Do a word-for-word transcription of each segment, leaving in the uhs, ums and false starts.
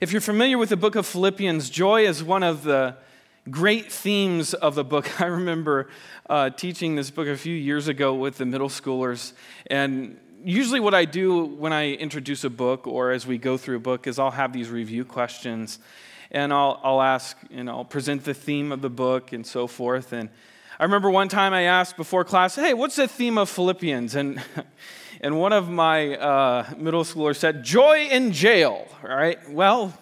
If you're familiar with the book of Philippians, joy is one of the great themes of the book. I remember uh, teaching this book a few years ago with the middle schoolers, and usually what I do when I introduce a book or as we go through a book is I'll have these review questions, and I'll, I'll ask, you know, I'll present the theme of the book and so forth. And I remember one time I asked before class, hey, what's the theme of Philippians? And and one of my uh, middle schoolers said, joy in jail, all right? Well,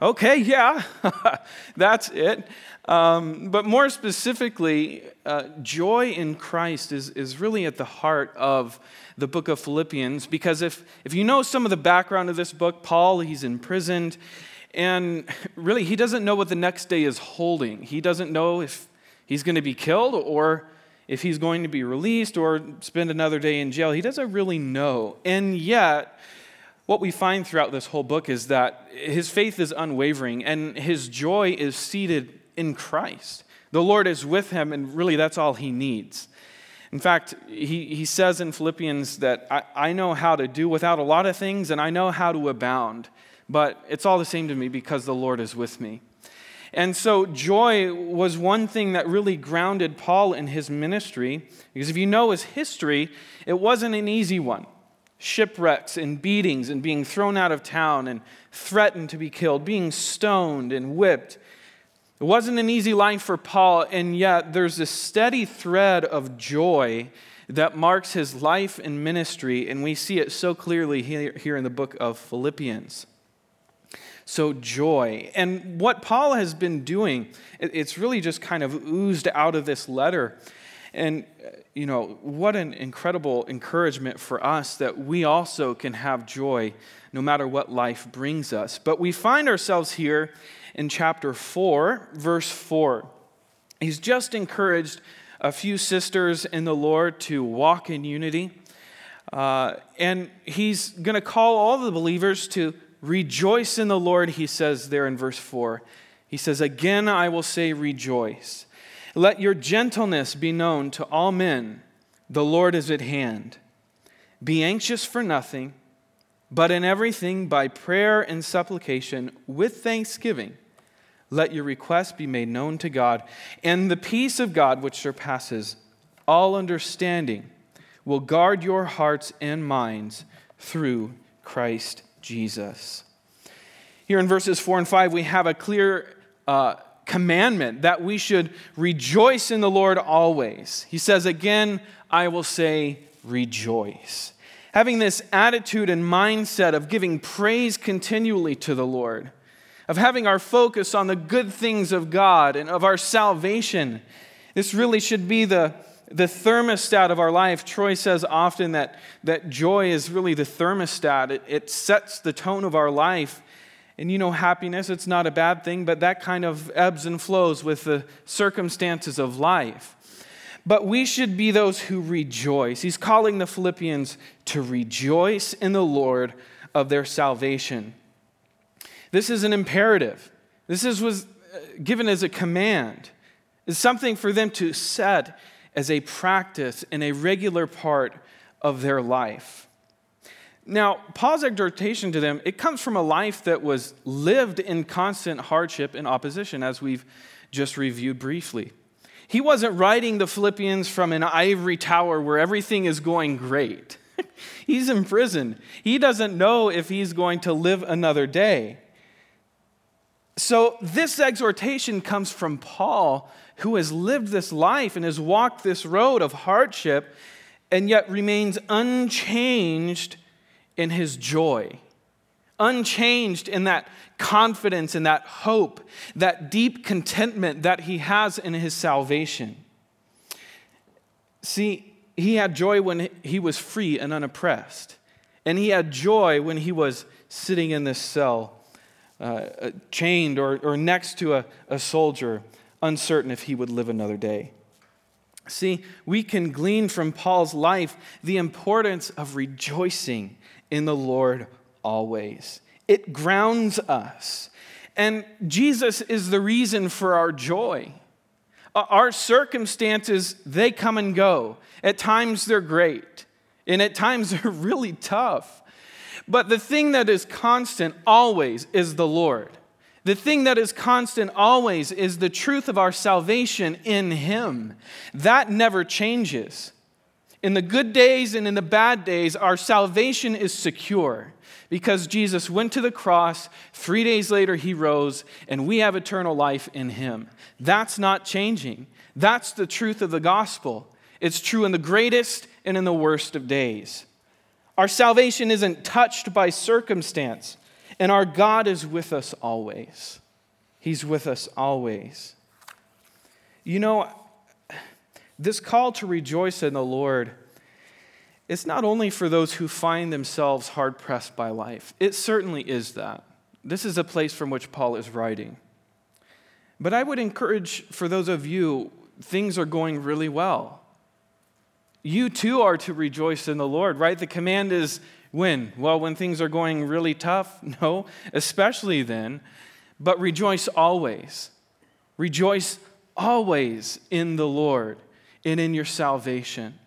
okay, yeah, that's it. Um, but more specifically, uh, joy in Christ is, is really at the heart of the book of Philippians, because if, if you know some of the background of this book, Paul, he's imprisoned, and really he doesn't know what the next day is holding. He doesn't know if he's going to be killed or if he's going to be released or spend another day in jail. He doesn't really know, and yet what we find throughout this whole book is that his faith is unwavering and his joy is seated in Christ. The Lord is with him, and really that's all he needs. In fact, he, he says in Philippians that I, I know how to do without a lot of things, and I know how to abound, but it's all the same to me because the Lord is with me. And so joy was one thing that really grounded Paul in his ministry, because if you know his history, it wasn't an easy one. Shipwrecks and beatings and being thrown out of town and threatened to be killed, being stoned and whipped. It wasn't an easy life for Paul, and yet there's this steady thread of joy that marks his life and ministry, and we see it so clearly here, here in the book of Philippians. So joy. And what Paul has been doing, it's really just kind of oozed out of this letter. And, you know, what an incredible encouragement for us that we also can have joy no matter what life brings us. But we find ourselves here in chapter four, verse four. He's just encouraged a few sisters in the Lord to walk in unity. Uh, and he's going to call all the believers to rejoice in the Lord, he says there in verse four. He says, again, I will say rejoice. Let your gentleness be known to all men. The Lord is at hand. Be anxious for nothing, but in everything by prayer and supplication with thanksgiving, let your requests be made known to God. And the peace of God, which surpasses all understanding, will guard your hearts and minds through Christ Jesus. Here in verses four and five, we have a clear uh, commandment that we should rejoice in the Lord always. He says, again, I will say rejoice. Having this attitude and mindset of giving praise continually to the Lord, of having our focus on the good things of God and of our salvation, this really should be the, the thermostat of our life. Troy says often that, that joy is really the thermostat. It, it sets the tone of our life. And you know, happiness, it's not a bad thing, but that kind of ebbs and flows with the circumstances of life. But we should be those who rejoice. He's calling the Philippians to rejoice in the Lord of their salvation. This is an imperative. This is, was given as a command. It's something for them to set as a practice and a regular part of their life. Now, Paul's exhortation to them, it comes from a life that was lived in constant hardship and opposition, as we've just reviewed briefly. He wasn't writing the Philippians from an ivory tower where everything is going great. He's in prison. He doesn't know if he's going to live another day. So this exhortation comes from Paul, who has lived this life and has walked this road of hardship and yet remains unchanged in his joy, unchanged in that confidence and that hope, that deep contentment that he has in his salvation. See, he had joy when he was free and unoppressed, and he had joy when he was sitting in this cell, uh, chained or, or next to a, a soldier, uncertain if he would live another day. See, we can glean from Paul's life the importance of rejoicing in the Lord always. It grounds us. And Jesus is the reason for our joy. Our circumstances, they come and go. At times they're great, and at times they're really tough. But the thing that is constant always is the Lord. The thing that is constant always is the truth of our salvation in Him. That never changes. In the good days and in the bad days, our salvation is secure because Jesus went to the cross, three days later He rose, and we have eternal life in Him. That's not changing. That's the truth of the gospel. It's true in the greatest and in the worst of days. Our salvation isn't touched by circumstance. And our God is with us always. He's with us always. You know, this call to rejoice in the Lord, it's not only for those who find themselves hard-pressed by life. It certainly is that. This is a place from which Paul is writing. But I would encourage, for those of you, things are going really well. You too are to rejoice in the Lord, right? The command is, when? Well, when things are going really tough? No, especially then. But rejoice always. Rejoice always in the Lord and in your salvation.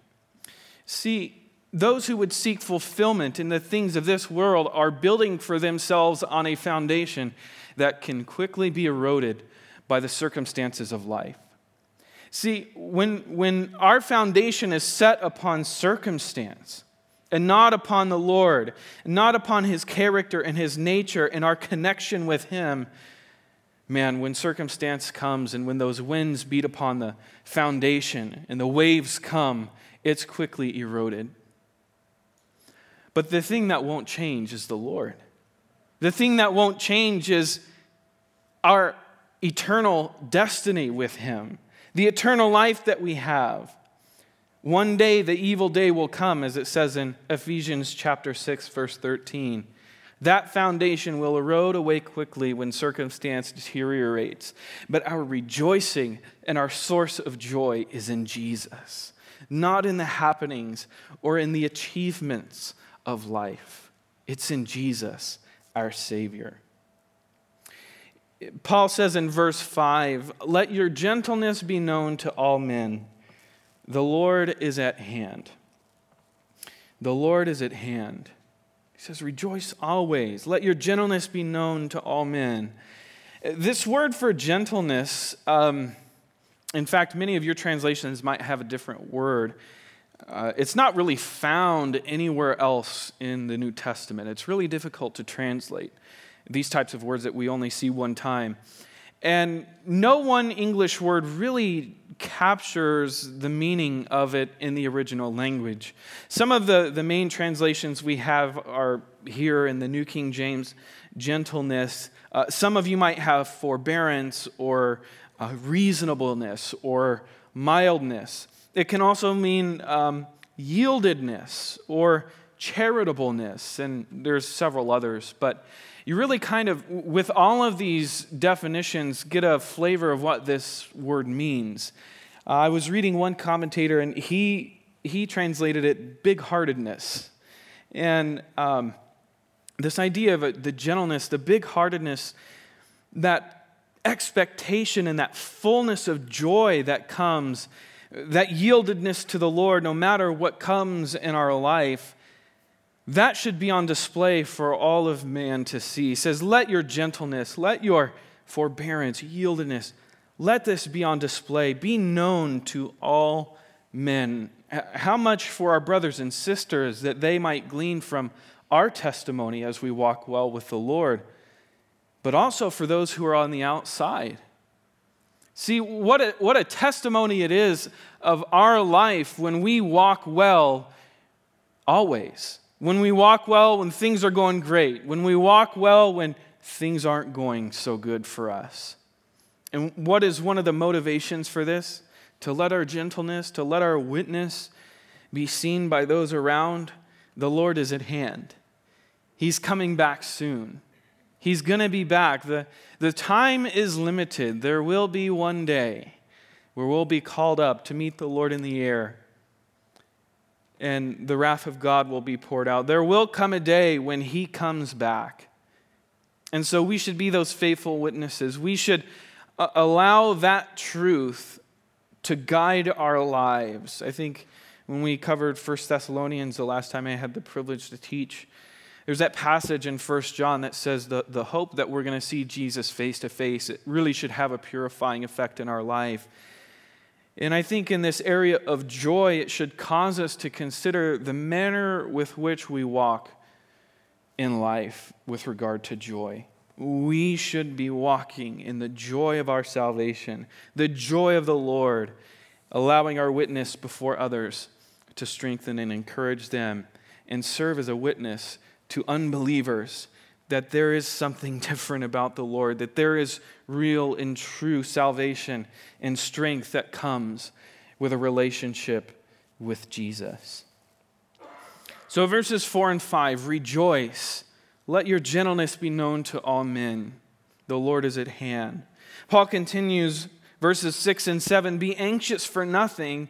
See, those who would seek fulfillment in the things of this world are building for themselves on a foundation that can quickly be eroded by the circumstances of life. See, when, when our foundation is set upon circumstance, and not upon the Lord, not upon His character and His nature and our connection with Him, man, when circumstance comes and when those winds beat upon the foundation and the waves come, it's quickly eroded. But the thing that won't change is the Lord. The thing that won't change is our eternal destiny with Him, the eternal life that we have. One day the evil day will come, as it says in Ephesians chapter six, verse thirteen. That foundation will erode away quickly when circumstance deteriorates. But our rejoicing and our source of joy is in Jesus, not in the happenings or in the achievements of life. It's in Jesus, our Savior. Paul says in verse five, "Let your gentleness be known to all men. The Lord is at hand." The Lord is at hand. He says, rejoice always. Let your gentleness be known to all men. This word for gentleness, um, in fact, many of your translations might have a different word. Uh, it's not really found anywhere else in the New Testament. It's really difficult to translate these types of words that we only see one time. And no one English word really captures the meaning of it in the original language. Some of the, the main translations we have are here in the New King James, gentleness. Uh, some of you might have forbearance or uh, reasonableness or mildness. It can also mean um, yieldedness or charitableness, and there's several others, but you really kind of, with all of these definitions, get a flavor of what this word means. Uh, I was reading one commentator, and he he translated it big-heartedness. And um, this idea of a, the gentleness, the big-heartedness, that expectation and that fullness of joy that comes, that yieldedness to the Lord, no matter what comes in our life, that should be on display for all of man to see. He says, let your gentleness, let your forbearance, yieldedness, let this be on display. Be known to all men. How much for our brothers and sisters that they might glean from our testimony as we walk well with the Lord, but also for those who are on the outside. See, what a, what a testimony it is of our life when we walk well always. When we walk well, when things are going great. When we walk well, when things aren't going so good for us. And what is one of the motivations for this? To let our gentleness, to let our witness be seen by those around. The Lord is at hand. He's coming back soon. He's going to be back. The, the time is limited. There will be one day where we'll be called up to meet the Lord in the air, and the wrath of God will be poured out. There will come a day when He comes back. And so we should be those faithful witnesses. We should uh, allow that truth to guide our lives. I think when we covered First Thessalonians the last time I had the privilege to teach, There's that passage in First John that says the, the hope that we're going to see Jesus face to face, it really should have a purifying effect in our life. And I think in this area of joy, it should cause us to consider the manner with which we walk in life with regard to joy. We should be walking in the joy of our salvation, the joy of the Lord, allowing our witness before others to strengthen and encourage them and serve as a witness to unbelievers that there is something different about the Lord, that there is real and true salvation and strength that comes with a relationship with Jesus. So verses four and five, rejoice, let your gentleness be known to all men. The Lord is at hand. Paul continues, verses six and seven, be anxious for nothing,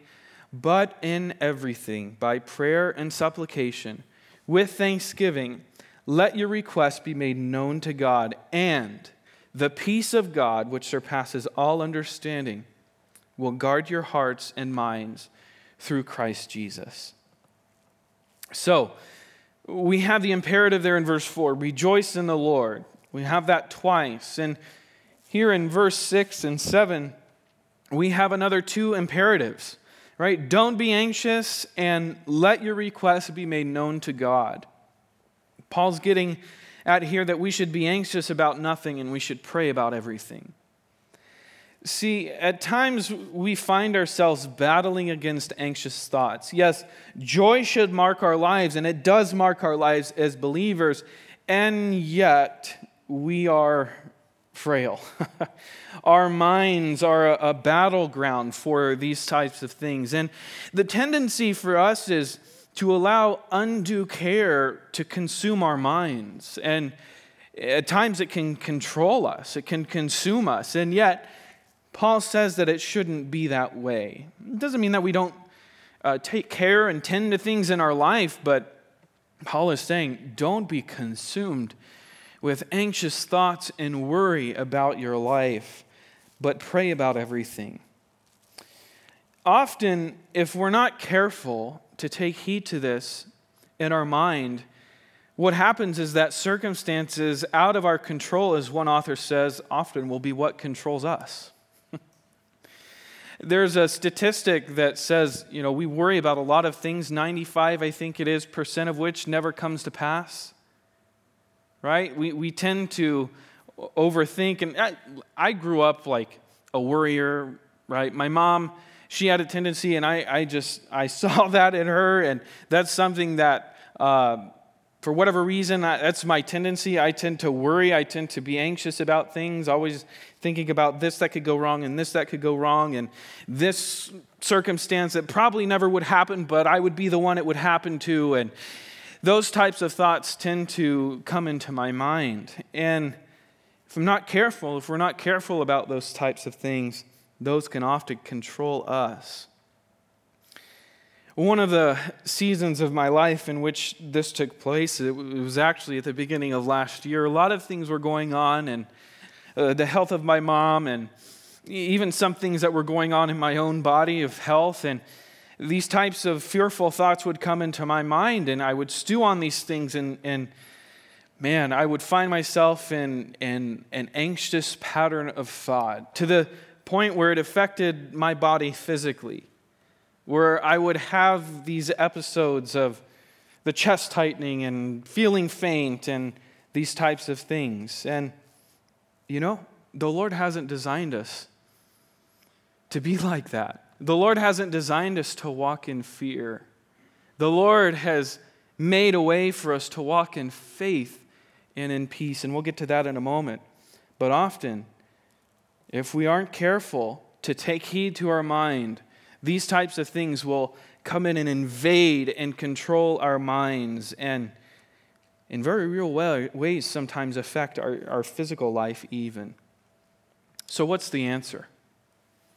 but in everything, by prayer and supplication, with thanksgiving, let your requests be made known to God, and the peace of God, which surpasses all understanding, will guard your hearts and minds through Christ Jesus. So, we have the imperative there in verse four, rejoice in the Lord. We have that twice. And here in verse six and seven, we have another two imperatives, right? Don't be anxious, and let your requests be made known to God. Paul's getting at here that we should be anxious about nothing and we should pray about everything. See, at times we find ourselves battling against anxious thoughts. Yes, joy should mark our lives, and it does mark our lives as believers, and yet we are frail. Our minds are a, a battleground for these types of things, and the tendency for us is to allow undue care to consume our minds. And at times it can control us, it can consume us. And yet, Paul says that it shouldn't be that way. It doesn't mean that we don't uh, take care and tend to things in our life, but Paul is saying, don't be consumed with anxious thoughts and worry about your life, but pray about everything. Often, if we're not careful to take heed to this in our mind, what happens is that circumstances out of our control, as one author says, often will be what controls us. There's a statistic that says, you know, we worry about a lot of things, ninety-five, I think it is, percent of which never comes to pass, right? We we tend to overthink, and I, I grew up like a worrier, right? My mom, she had a tendency, and I, I just, I saw that in her, and that's something that, uh, for whatever reason, I, that's my tendency. I tend to worry. I tend to be anxious about things, always thinking about this that could go wrong, and this that could go wrong, and this circumstance that probably never would happen, but I would be the one it would happen to, and those types of thoughts tend to come into my mind, and if I'm not careful, if we're not careful about those types of things, those can often control us. One of the seasons of my life in which this took place, it was actually at the beginning of last year. A lot of things were going on, and uh, the health of my mom, and even some things that were going on in my own body of health, and these types of fearful thoughts would come into my mind, and I would stew on these things, and, and man, I would find myself in, in an anxious pattern of thought, to the point where it affected my body physically, where I would have these episodes of the chest tightening and feeling faint and these types of things. And, you know, the Lord hasn't designed us to be like that. The Lord hasn't designed us to walk in fear. The Lord has made a way for us to walk in faith and in peace, and we'll get to that in a moment. But often, if we aren't careful to take heed to our mind, these types of things will come in and invade and control our minds, and in very real way, ways sometimes affect our, our physical life even. So what's the answer?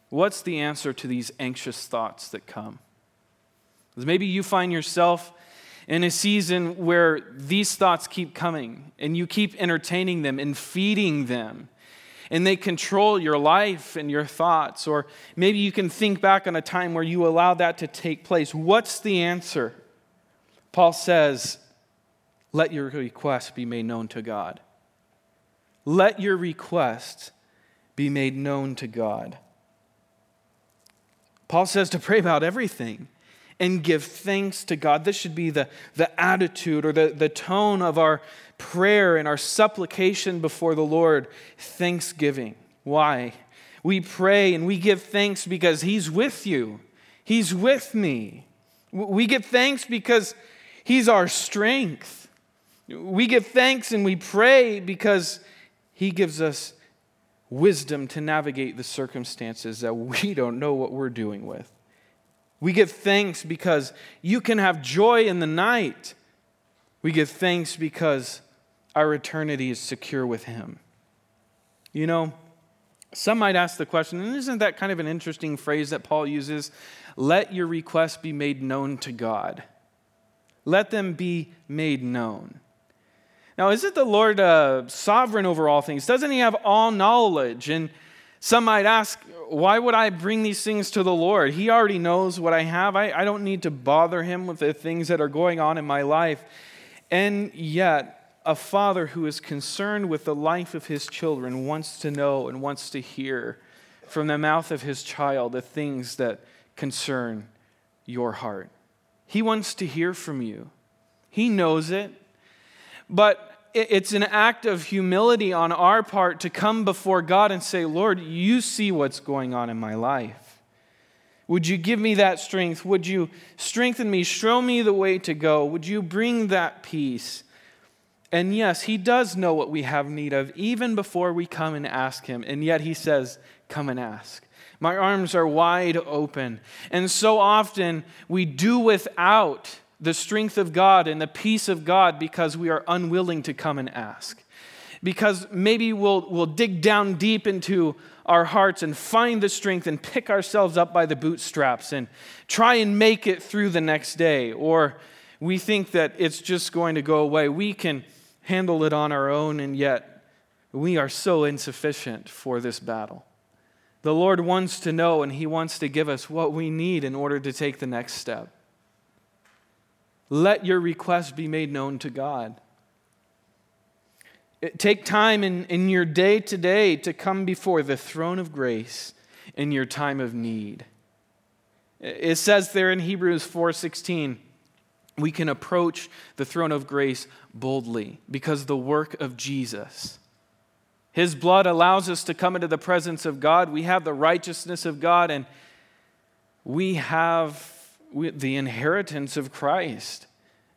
What's the answer to these anxious thoughts that come? Because maybe you find yourself in a season where these thoughts keep coming, and you keep entertaining them and feeding them, and they control your life and your thoughts. Or maybe you can think back on a time where you allowed that to take place. What's the answer? Paul says, let your request be made known to God. Let your request be made known to God. Paul says to pray about everything and give thanks to God. This should be the, the attitude or the, the tone of our prayer and our supplication before the Lord, thanksgiving. Why? We pray and we give thanks because He's with you. He's with me. We give thanks because He's our strength. We give thanks and we pray because He gives us wisdom to navigate the circumstances that we don't know what we're doing with. We give thanks because you can have joy in the night. We give thanks because our eternity is secure with Him. You know, some might ask the question, and isn't that kind of an interesting phrase that Paul uses? Let your requests be made known to God. Let them be made known. Now, isn't the Lord uh, sovereign over all things? Doesn't He have all knowledge? And some might ask, why would I bring these things to the Lord? He already knows what I have. I, I don't need to bother Him with the things that are going on in my life. And yet, a father who is concerned with the life of his children wants to know and wants to hear from the mouth of his child the things that concern your heart. He wants to hear from you. He knows it. But it's an act of humility on our part to come before God and say, Lord, you see what's going on in my life. Would you give me that strength? Would you strengthen me? Show me the way to go? Would you bring that peace? And yes, He does know what we have need of even before we come and ask Him. And yet He says, come and ask. My arms are wide open. And so often we do without the strength of God and the peace of God because we are unwilling to come and ask. Because maybe we'll we'll dig down deep into our hearts and find the strength and pick ourselves up by the bootstraps and try and make it through the next day. Or we think that it's just going to go away. We can handle it on our own, and yet we are so insufficient for this battle. The Lord wants to know, and He wants to give us what we need in order to take the next step. Let your request be made known to God. Take time in, in your day today to come before the throne of grace in your time of need. It says there in Hebrews four sixteen, we can approach the throne of grace boldly because the work of Jesus. His blood allows us to come into the presence of God. We have the righteousness of God, and we have With the inheritance of Christ.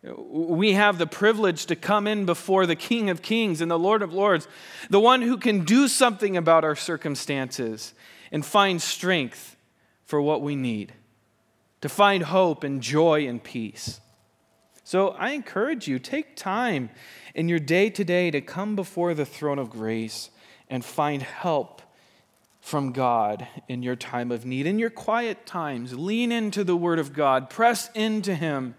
We have the privilege to come in before the King of Kings and the Lord of Lords, the one who can do something about our circumstances and find strength for what we need, to find hope and joy and peace. So I encourage you, take time in your day-to-day to come before the throne of grace and find help from God in your time of need. In your quiet times, lean into the Word of God. Press into Him.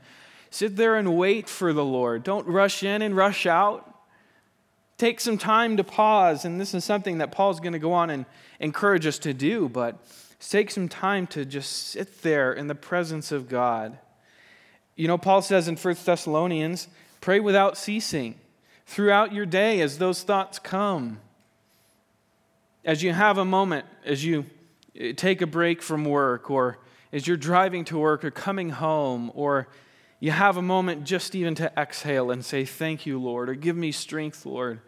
Sit there and wait for the Lord. Don't rush in and rush out. Take some time to pause, and this is something that Paul's going to go on and encourage us to do, but take some time to just sit there in the presence of God. You know, Paul says in First Thessalonians, pray without ceasing throughout your day as those thoughts come. As you have a moment, as you take a break from work, or as you're driving to work or coming home, or you have a moment just even to exhale and say, thank you, Lord, or give me strength, Lord.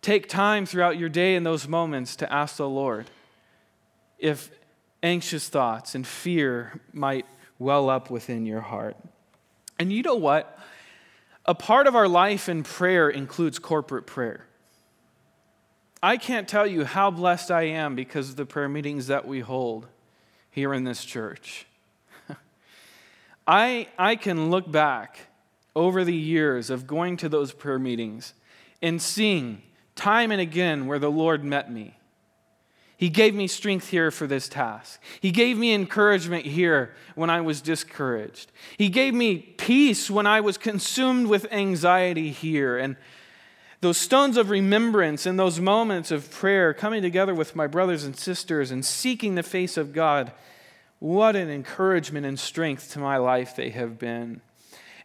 Take time throughout your day in those moments to ask the Lord if anxious thoughts and fear might well up within your heart. And you know what? A part of our life in prayer includes corporate prayer. I can't tell you how blessed I am because of the prayer meetings that we hold here in this church. I, I can look back over the years of going to those prayer meetings and seeing time and again where the Lord met me. He gave me strength here for this task. He gave me encouragement here when I was discouraged. He gave me peace when I was consumed with anxiety here. And those stones of remembrance and those moments of prayer, coming together with my brothers and sisters and seeking the face of God, what an encouragement and strength to my life they have been.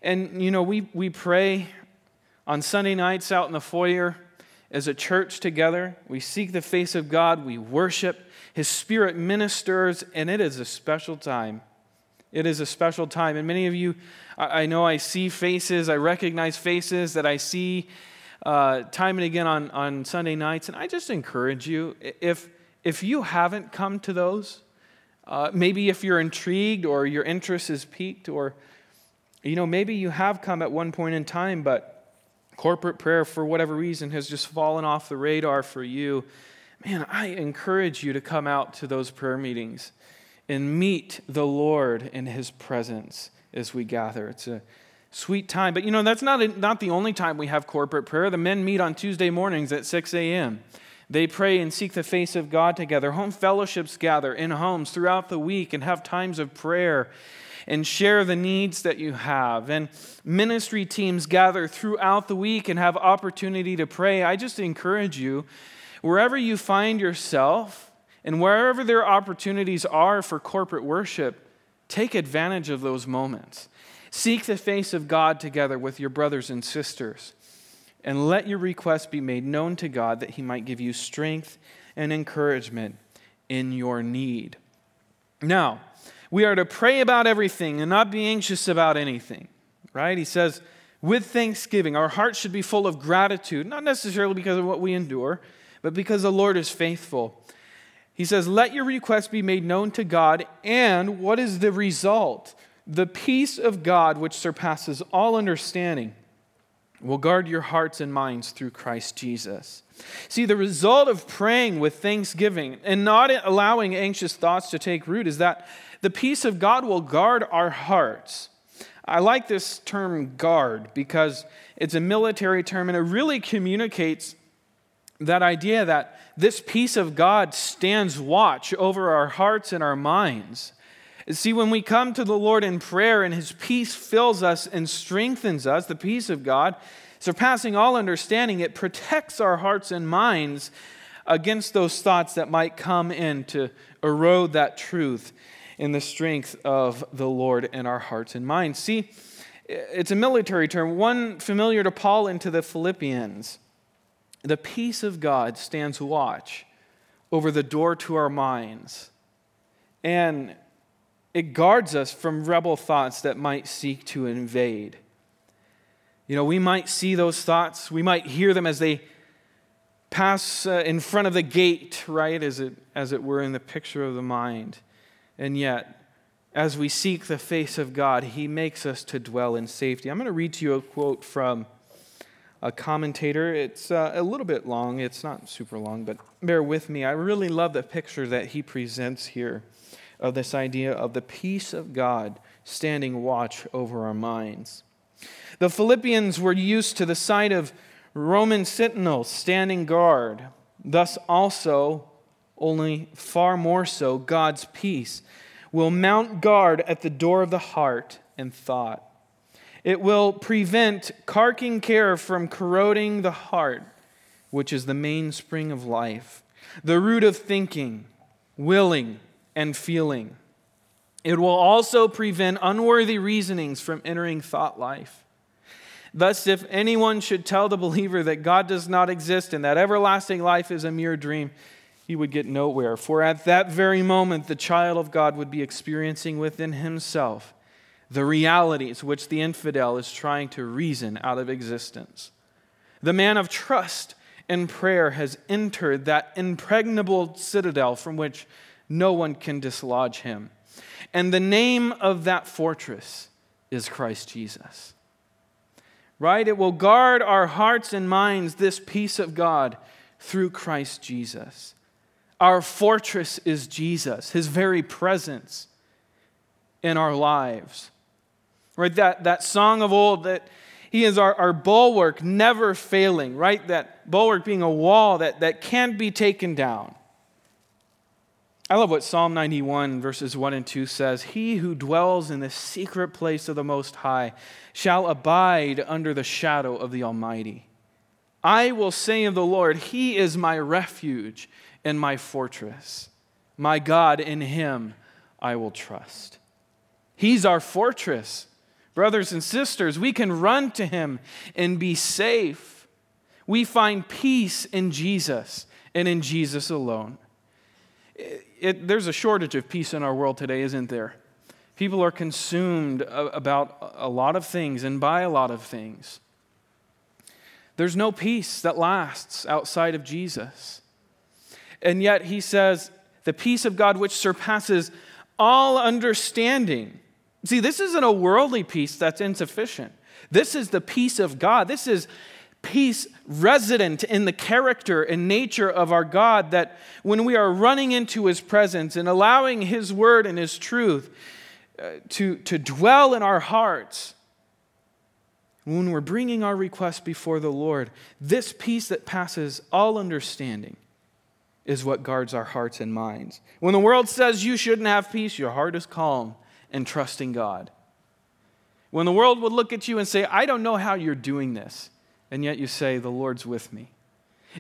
And, you know, we, we pray on Sunday nights out in the foyer as a church together. We seek the face of God. We worship. His Spirit ministers, and it is a special time. It is a special time. And many of you, I know I see faces, I recognize faces that I see uh, time and again on, on Sunday nights. And I just encourage you, if if you haven't come to those, uh, maybe if you're intrigued or your interest is piqued, or, you know, maybe you have come at one point in time, but corporate prayer for whatever reason has just fallen off the radar for you. Man, I encourage you to come out to those prayer meetings and meet the Lord in His presence as we gather. It's a sweet time. But, you know, that's not a, not the only time we have corporate prayer. The men meet on Tuesday mornings at six a.m. They pray and seek the face of God together. Home fellowships gather in homes throughout the week and have times of prayer and share the needs that you have. And ministry teams gather throughout the week and have opportunity to pray. I just encourage you, wherever you find yourself and wherever there are opportunities are for corporate worship, take advantage of those moments. Seek the face of God together with your brothers and sisters, and let your requests be made known to God, that He might give you strength and encouragement in your need. Now, we are to pray about everything and not be anxious about anything, right? He says, with thanksgiving, our hearts should be full of gratitude, not necessarily because of what we endure, but because the Lord is faithful. He says, let your requests be made known to God, and what is the result? The peace of God, which surpasses all understanding, will guard your hearts and minds through Christ Jesus. See, the result of praying with thanksgiving and not allowing anxious thoughts to take root is that the peace of God will guard our hearts. I like this term guard because it's a military term, and it really communicates that idea that this peace of God stands watch over our hearts and our minds. See, when we come to the Lord in prayer and His peace fills us and strengthens us, the peace of God, surpassing all understanding, it protects our hearts and minds against those thoughts that might come in to erode that truth in the strength of the Lord in our hearts and minds. See, it's a military term, one familiar to Paul and to the Philippians. The peace of God stands watch over the door to our minds, and it guards us from rebel thoughts that might seek to invade. You know, we might see those thoughts, we might hear them as they pass uh, in front of the gate, right, as it, as it were in the picture of the mind. And yet, as we seek the face of God, He makes us to dwell in safety. I'm going to read to you a quote from a commentator. It's uh, a little bit long. It's not super long, but bear with me. I really love the picture that he presents here of this idea of the peace of God standing watch over our minds. The Philippians were used to the sight of Roman sentinels standing guard. Thus also, only far more so, God's peace will mount guard at the door of the heart and thought. It will prevent carking care from corroding the heart, which is the mainspring of life, the root of thinking, willing, and feeling. It will also prevent unworthy reasonings from entering thought life. Thus, if anyone should tell the believer that God does not exist and that everlasting life is a mere dream, he would get nowhere. For at that very moment, the child of God would be experiencing within himself the realities which the infidel is trying to reason out of existence. The man of trust and prayer has entered that impregnable citadel from which no one can dislodge him. And the name of that fortress is Christ Jesus. Right? It will guard our hearts and minds, this peace of God, through Christ Jesus. Our fortress is Jesus, His very presence in our lives. Right, that, that song of old, that He is our, our bulwark, never failing, right? That bulwark being a wall that, that can't be taken down. I love what Psalm ninety-one, verses one and two says. He who dwells in the secret place of the Most High shall abide under the shadow of the Almighty. I will say of the Lord, He is my refuge and my fortress. My God, in Him I will trust. He's our fortress. Brothers and sisters, we can run to him and be safe. We find peace in Jesus and in Jesus alone. It, it, there's a shortage of peace in our world today, isn't there? People are consumed about a lot of things and by a lot of things. There's no peace that lasts outside of Jesus. And yet he says, the peace of God which surpasses all understanding. See, this isn't a worldly peace that's insufficient. This is the peace of God. This is peace resident in the character and nature of our God, that when we are running into his presence and allowing his word and his truth uh, to, to dwell in our hearts, when we're bringing our requests before the Lord, this peace that passes all understanding is what guards our hearts and minds. When the world says you shouldn't have peace, your heart is calm and trusting God. When the world would look at you and say, I don't know how you're doing this, and yet you say, the Lord's with me.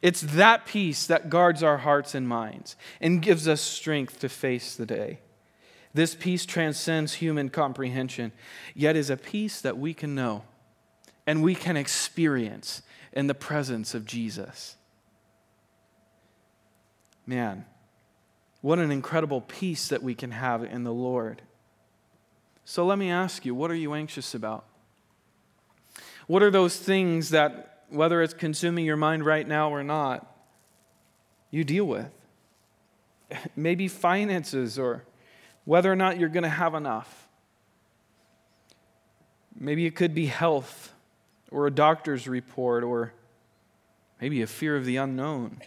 It's that peace that guards our hearts and minds and gives us strength to face the day. This peace transcends human comprehension, yet is a peace that we can know and we can experience in the presence of Jesus. Man, what an incredible peace that we can have in the Lord. So let me ask you, what are you anxious about? What are those things that, whether it's consuming your mind right now or not, you deal with? Maybe finances, or whether or not you're going to have enough. Maybe it could be health, or a doctor's report, or maybe a fear of the unknown,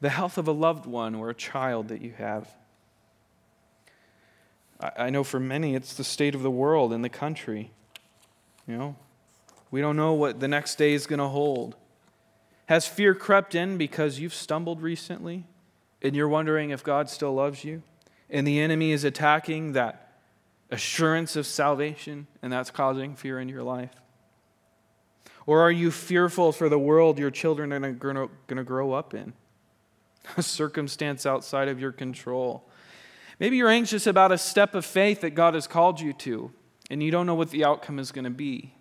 the health of a loved one or a child that you have. I know for many, it's the state of the world and the country. You know, we don't know what the next day is going to hold. Has fear crept in because you've stumbled recently and you're wondering if God still loves you? And the enemy is attacking that assurance of salvation, and that's causing fear in your life. Or are you fearful for the world your children are going to grow up in? A circumstance outside of your control. Maybe you're anxious about a step of faith that God has called you to, and you don't know what the outcome is going to be.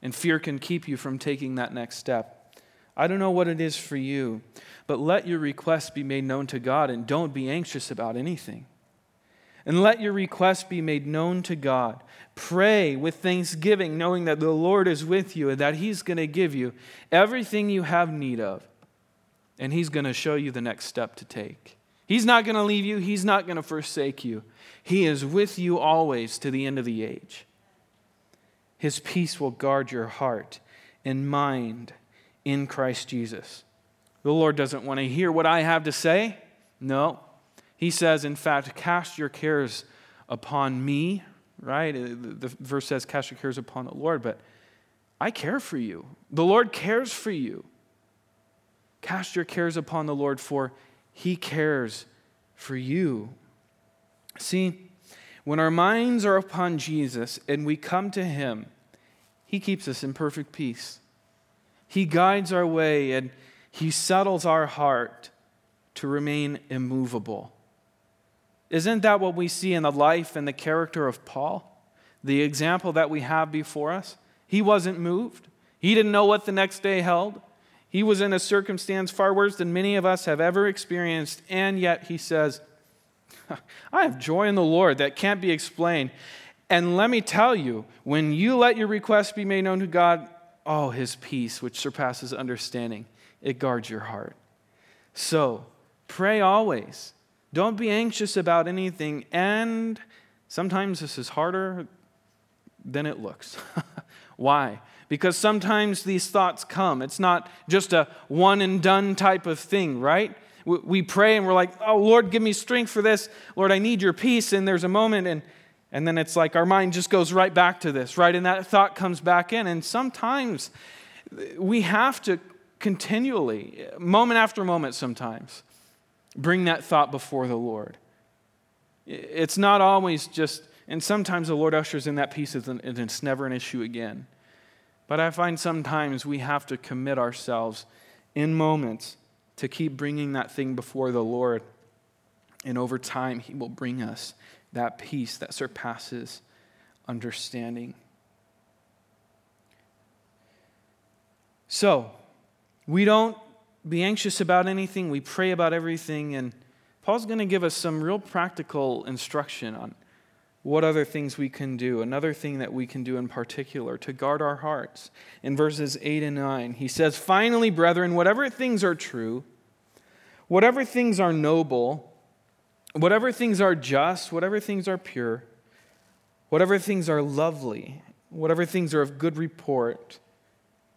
And fear can keep you from taking that next step. I don't know what it is for you, but let your requests be made known to God, and don't be anxious about anything. And let your requests be made known to God. Pray with thanksgiving, knowing that the Lord is with you and that he's going to give you everything you have need of. And he's going to show you the next step to take. He's not going to leave you. He's not going to forsake you. He is with you always to the end of the age. His peace will guard your heart and mind in Christ Jesus. The Lord doesn't want to hear what I have to say. No. He says, in fact, cast your cares upon me, right? The verse says, cast your cares upon the Lord, but I care for you. The Lord cares for you. Cast your cares upon the Lord, for he cares for you. See, when our minds are upon Jesus and we come to him, he keeps us in perfect peace. He guides our way and he settles our heart to remain immovable. Isn't that what we see in the life and the character of Paul? The example that we have before us? He wasn't moved. He didn't know what the next day held. He was in a circumstance far worse than many of us have ever experienced, and yet he says, I have joy in the Lord that can't be explained. And let me tell you, when you let your requests be made known to God, oh, his peace, which surpasses understanding, it guards your heart. So, pray always. Don't be anxious about anything, and sometimes this is harder than it looks. Why? Because sometimes these thoughts come. It's not just a one and done type of thing, right? We pray and we're like, oh, Lord, give me strength for this. Lord, I need your peace. And there's a moment and, and then it's like our mind just goes right back to this, right? And that thought comes back in. And sometimes we have to continually, moment after moment sometimes, bring that thought before the Lord. It's not always just, and sometimes the Lord ushers in that peace and it's never an issue again. But I find sometimes we have to commit ourselves in moments to keep bringing that thing before the Lord. And over time, he will bring us that peace that surpasses understanding. So, we don't be anxious about anything. We pray about everything. And Paul's going to give us some real practical instruction on what other things we can do. Another thing that we can do in particular to guard our hearts. In verses eight and nine, he says, "Finally, brethren, whatever things are true, whatever things are noble, whatever things are just, whatever things are pure, whatever things are lovely, whatever things are of good report,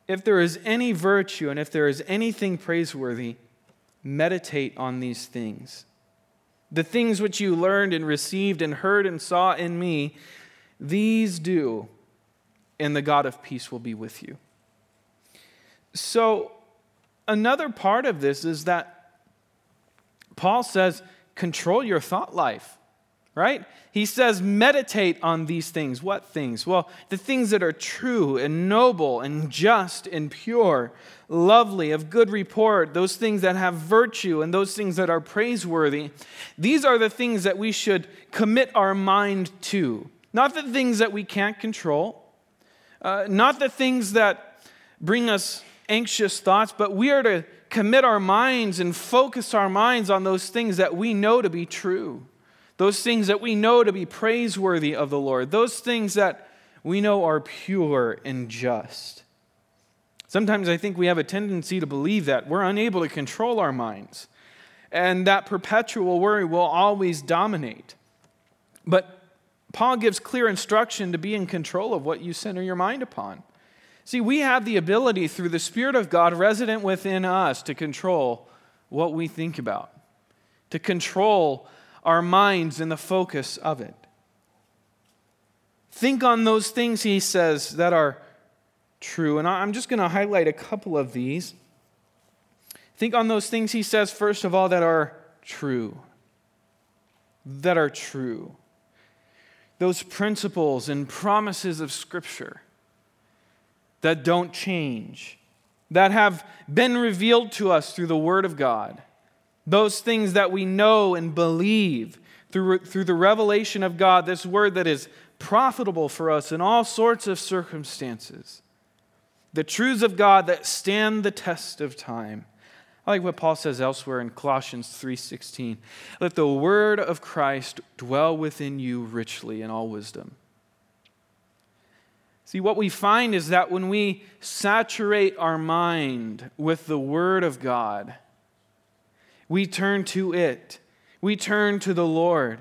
if there is any virtue and if there is anything praiseworthy, meditate on these things. The things which you learned and received and heard and saw in me, these do, and the God of peace will be with you." So, another part of this is that Paul says, control your thought life, right? He says, meditate on these things. What things? Well, the things that are true and noble and just and pure, lovely, of good report, those things that have virtue and those things that are praiseworthy. These are the things that we should commit our mind to. Not the things that we can't control, uh, not the things that bring us anxious thoughts, but we are to commit our minds and focus our minds on those things that we know to be true. Those things that we know to be praiseworthy of the Lord. Those things that we know are pure and just. Sometimes I think we have a tendency to believe that we're unable to control our minds, and that perpetual worry will always dominate. But Paul gives clear instruction to be in control of what you center your mind upon. See, we have the ability through the Spirit of God resident within us to control what we think about, to control our minds and the focus of it. Think on those things, he says, that are true. And I'm just going to highlight a couple of these. Think on those things, he says, first of all, that are true. That are true. Those principles and promises of Scripture that don't change, that have been revealed to us through the Word of God. Those things that we know and believe through, through the revelation of God, this word that is profitable for us in all sorts of circumstances. The truths of God that stand the test of time. I like what Paul says elsewhere in Colossians three sixteen. "Let the word of Christ dwell within you richly in all wisdom." See, what we find is that when we saturate our mind with the word of God, we turn to it. We turn to the Lord.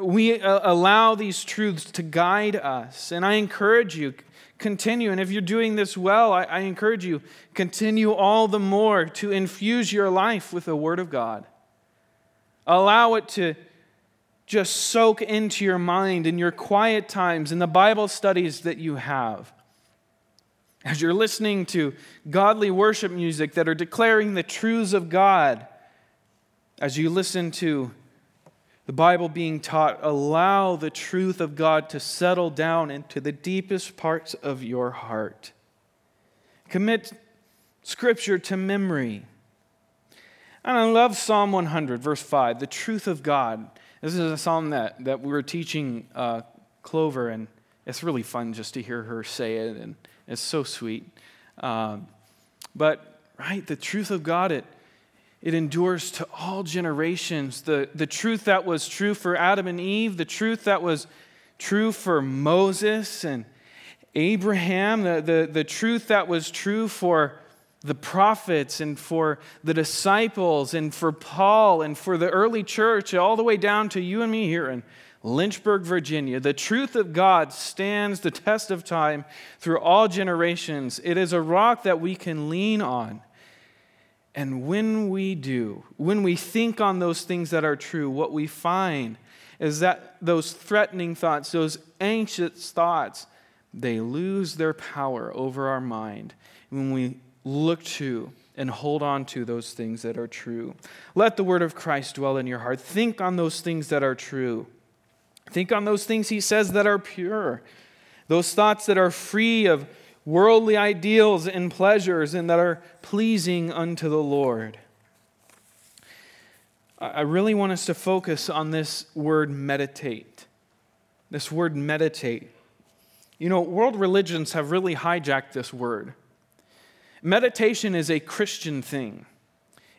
We allow these truths to guide us. And I encourage you, continue. And if you're doing this well, I, I encourage you, continue all the more to infuse your life with the Word of God. Allow it to just soak into your mind in your quiet times, in the Bible studies that you have. As you're listening to godly worship music that are declaring the truths of God, as you listen to the Bible being taught, allow the truth of God to settle down into the deepest parts of your heart. Commit Scripture to memory. And I love Psalm one hundred, verse five, the truth of God. This is a psalm that, that we were teaching uh, Clover, and it's really fun just to hear her say it, and it's so sweet. Um, but, right, the truth of God, it It endures to all generations. The, the truth that was true for Adam and Eve, the truth that was true for Moses and Abraham, the, the, the truth that was true for the prophets and for the disciples and for Paul and for the early church, all the way down to you and me here in Lynchburg, Virginia. The truth of God stands the test of time through all generations. It is a rock that we can lean on. And when we do, when we think on those things that are true, what we find is that those threatening thoughts, those anxious thoughts, they lose their power over our mind when we look to and hold on to those things that are true. Let the word of Christ dwell in your heart. Think on those things that are true. Think on those things, he says, that are pure. Those thoughts that are free of worldly ideals and pleasures, and that are pleasing unto the Lord. I really want us to focus on this word meditate. This word meditate. You know, world religions have really hijacked this word. Meditation is a Christian thing.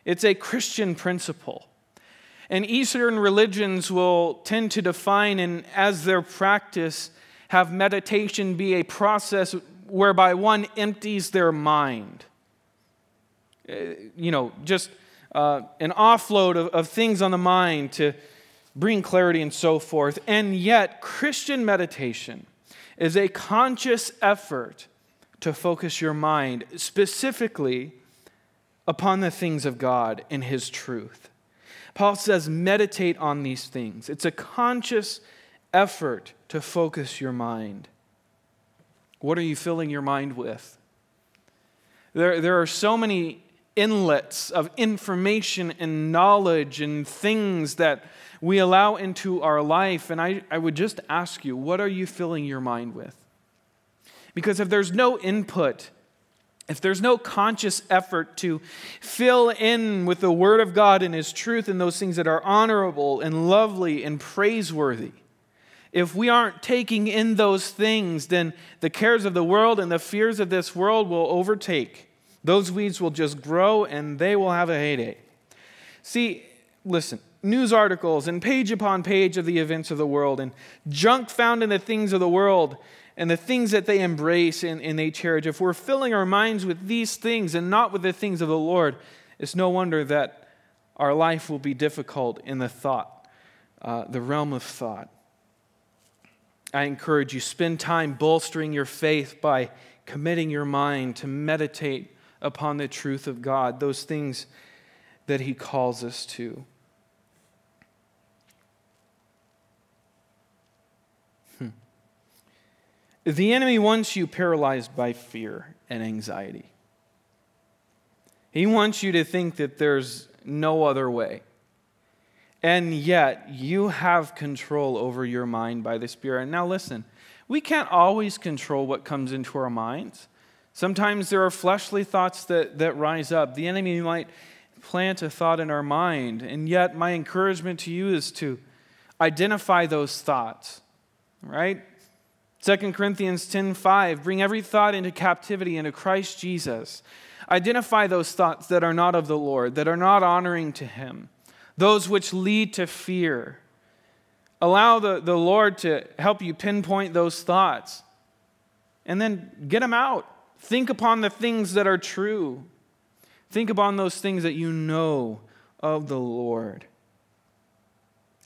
It's a Christian principle. And Eastern religions will tend to define and, as their practice, have meditation be a process whereby one empties their mind. You know, just uh, an offload of, of things on the mind to bring clarity and so forth. And yet, Christian meditation is a conscious effort to focus your mind specifically upon the things of God and His truth. Paul says, meditate on these things. It's a conscious effort to focus your mind. What are you filling your mind with? There, there are so many inlets of information and knowledge and things that we allow into our life. And I, I would just ask you, what are you filling your mind with? Because if there's no input, if there's no conscious effort to fill in with the Word of God and His truth and those things that are honorable and lovely and praiseworthy, if we aren't taking in those things, then the cares of the world and the fears of this world will overtake. Those weeds will just grow and they will have a heyday. See, listen, news articles and page upon page of the events of the world and junk found in the things of the world and the things that they embrace and, and they cherish. If we're filling our minds with these things and not with the things of the Lord, it's no wonder that our life will be difficult in the thought, uh, the realm of thought. I encourage you, spend time bolstering your faith by committing your mind to meditate upon the truth of God, those things that He calls us to. The enemy wants you paralyzed by fear and anxiety. He wants you to think that there's no other way. And yet, you have control over your mind by the Spirit. And now listen, we can't always control what comes into our minds. Sometimes there are fleshly thoughts that, that rise up. The enemy might plant a thought in our mind. And yet, my encouragement to you is to identify those thoughts, right? Second Corinthians ten five, bring every thought into captivity into Christ Jesus. Identify those thoughts that are not of the Lord, that are not honoring to Him, those which lead to fear. Allow the, the Lord to help you pinpoint those thoughts and then get them out. Think upon the things that are true. Think upon those things that you know of the Lord.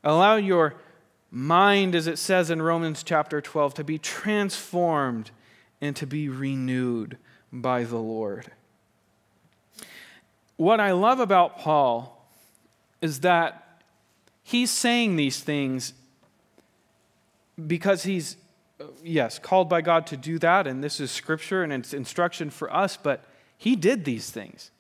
Allow your mind, as it says in Romans chapter twelve, to be transformed and to be renewed by the Lord. What I love about Paul is that he's saying these things because he's, yes, called by God to do that, and this is Scripture and it's instruction for us, but he did these things.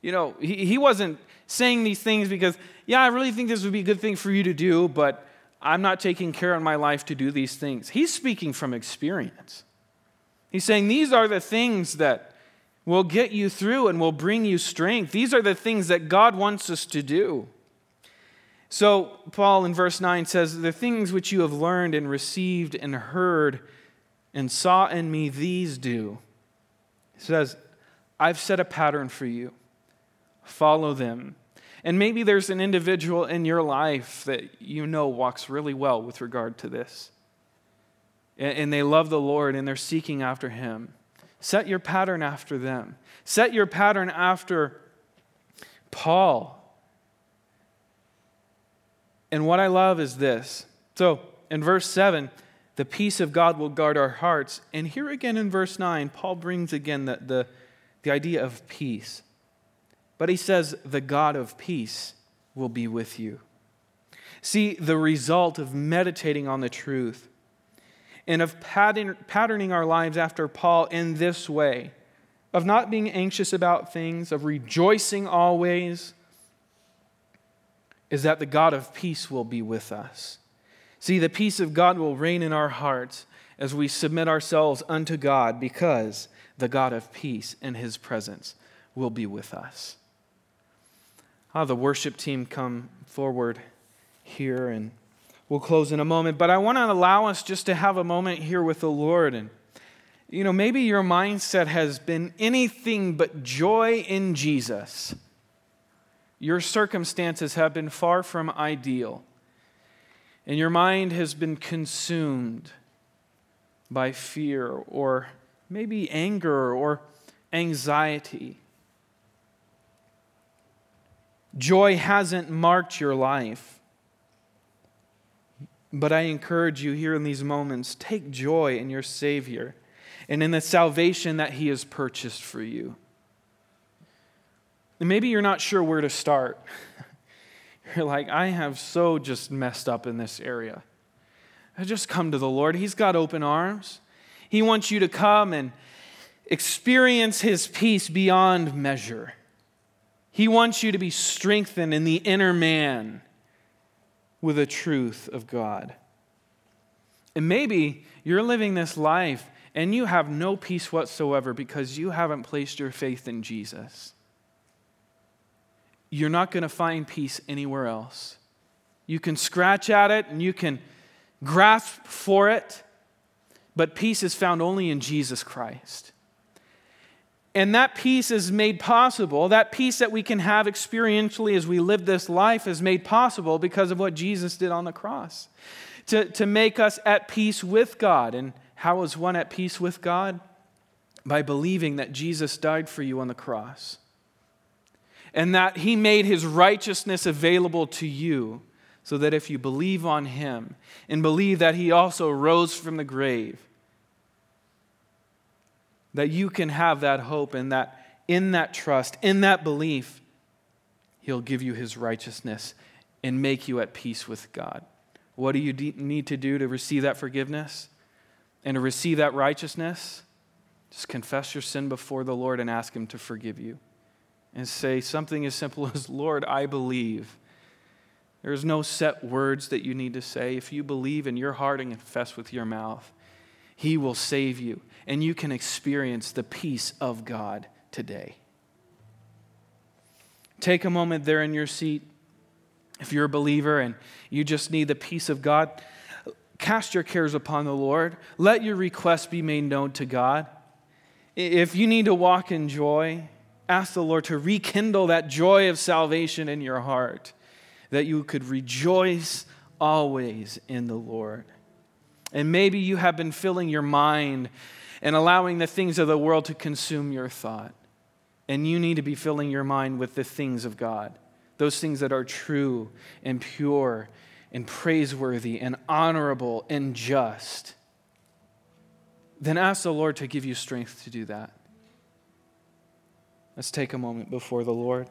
You know, he, he wasn't saying these things because, yeah, I really think this would be a good thing for you to do, but I'm not taking care in my life to do these things. He's speaking from experience. He's saying these are the things that will get you through and will bring you strength. These are the things that God wants us to do. So Paul in verse nine says, the things which you have learned and received and heard and saw in me, these do. He says, I've set a pattern for you. Follow them. And maybe there's an individual in your life that you know walks really well with regard to this. And they love the Lord and they're seeking after Him. Set your pattern after them. Set your pattern after Paul. And what I love is this. So in verse seven, the peace of God will guard our hearts. And here again in verse nine, Paul brings again the, the, the idea of peace. But he says, the God of peace will be with you. See, the result of meditating on the truth and of pattern, patterning our lives after Paul in this way, of not being anxious about things, of rejoicing always, is that the God of peace will be with us. See, the peace of God will reign in our hearts as we submit ourselves unto God, because the God of peace in His presence will be with us. I'll have the worship team come forward here, and we'll close in a moment. But I want to allow us just to have a moment here with the Lord and, You know, maybe your mindset has been anything but joy in Jesus. Your circumstances have been far from ideal, and your mind has been consumed by fear or maybe anger or anxiety. Joy hasn't marked your life. But I encourage you here in these moments, take joy in your Savior and in the salvation that He has purchased for you. And maybe you're not sure where to start. You're like, I have so just messed up in this area. I just come to the Lord. He's got open arms. He wants you to come and experience His peace beyond measure. He wants you to be strengthened in the inner man with the truth of God. And maybe you're living this life and you have no peace whatsoever because you haven't placed your faith in Jesus. You're not going to find peace anywhere else. You can scratch at it and you can grasp for it, but peace is found only in Jesus Christ. And that peace is made possible, that peace that we can have experientially as we live this life is made possible because of what Jesus did on the cross. To, to make us at peace with God. And how is one at peace with God? By believing that Jesus died for you on the cross. And that He made His righteousness available to you. So that if you believe on Him and believe that He also rose from the grave, that you can have that hope and that in that trust, in that belief, He'll give you His righteousness and make you at peace with God. What do you de- need to do to receive that forgiveness and to receive that righteousness? Just confess your sin before the Lord and ask Him to forgive you. And say something as simple as, Lord, I believe. There's no set words that you need to say. If you believe in your heart and confess with your mouth, He will save you, and you can experience the peace of God today. Take a moment there in your seat. If you're a believer and you just need the peace of God, cast your cares upon the Lord. Let your requests be made known to God. If you need to walk in joy, ask the Lord to rekindle that joy of salvation in your heart, that you could rejoice always in the Lord. And maybe you have been filling your mind and allowing the things of the world to consume your thought. And you need to be filling your mind with the things of God. Those things that are true and pure and praiseworthy and honorable and just. Then ask the Lord to give you strength to do that. Let's take a moment before the Lord.